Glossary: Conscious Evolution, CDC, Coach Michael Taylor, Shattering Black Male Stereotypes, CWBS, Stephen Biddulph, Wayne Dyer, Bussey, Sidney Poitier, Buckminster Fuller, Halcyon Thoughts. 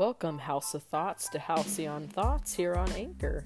Welcome, House of Thoughts, to Halcyon Thoughts here on Anchor.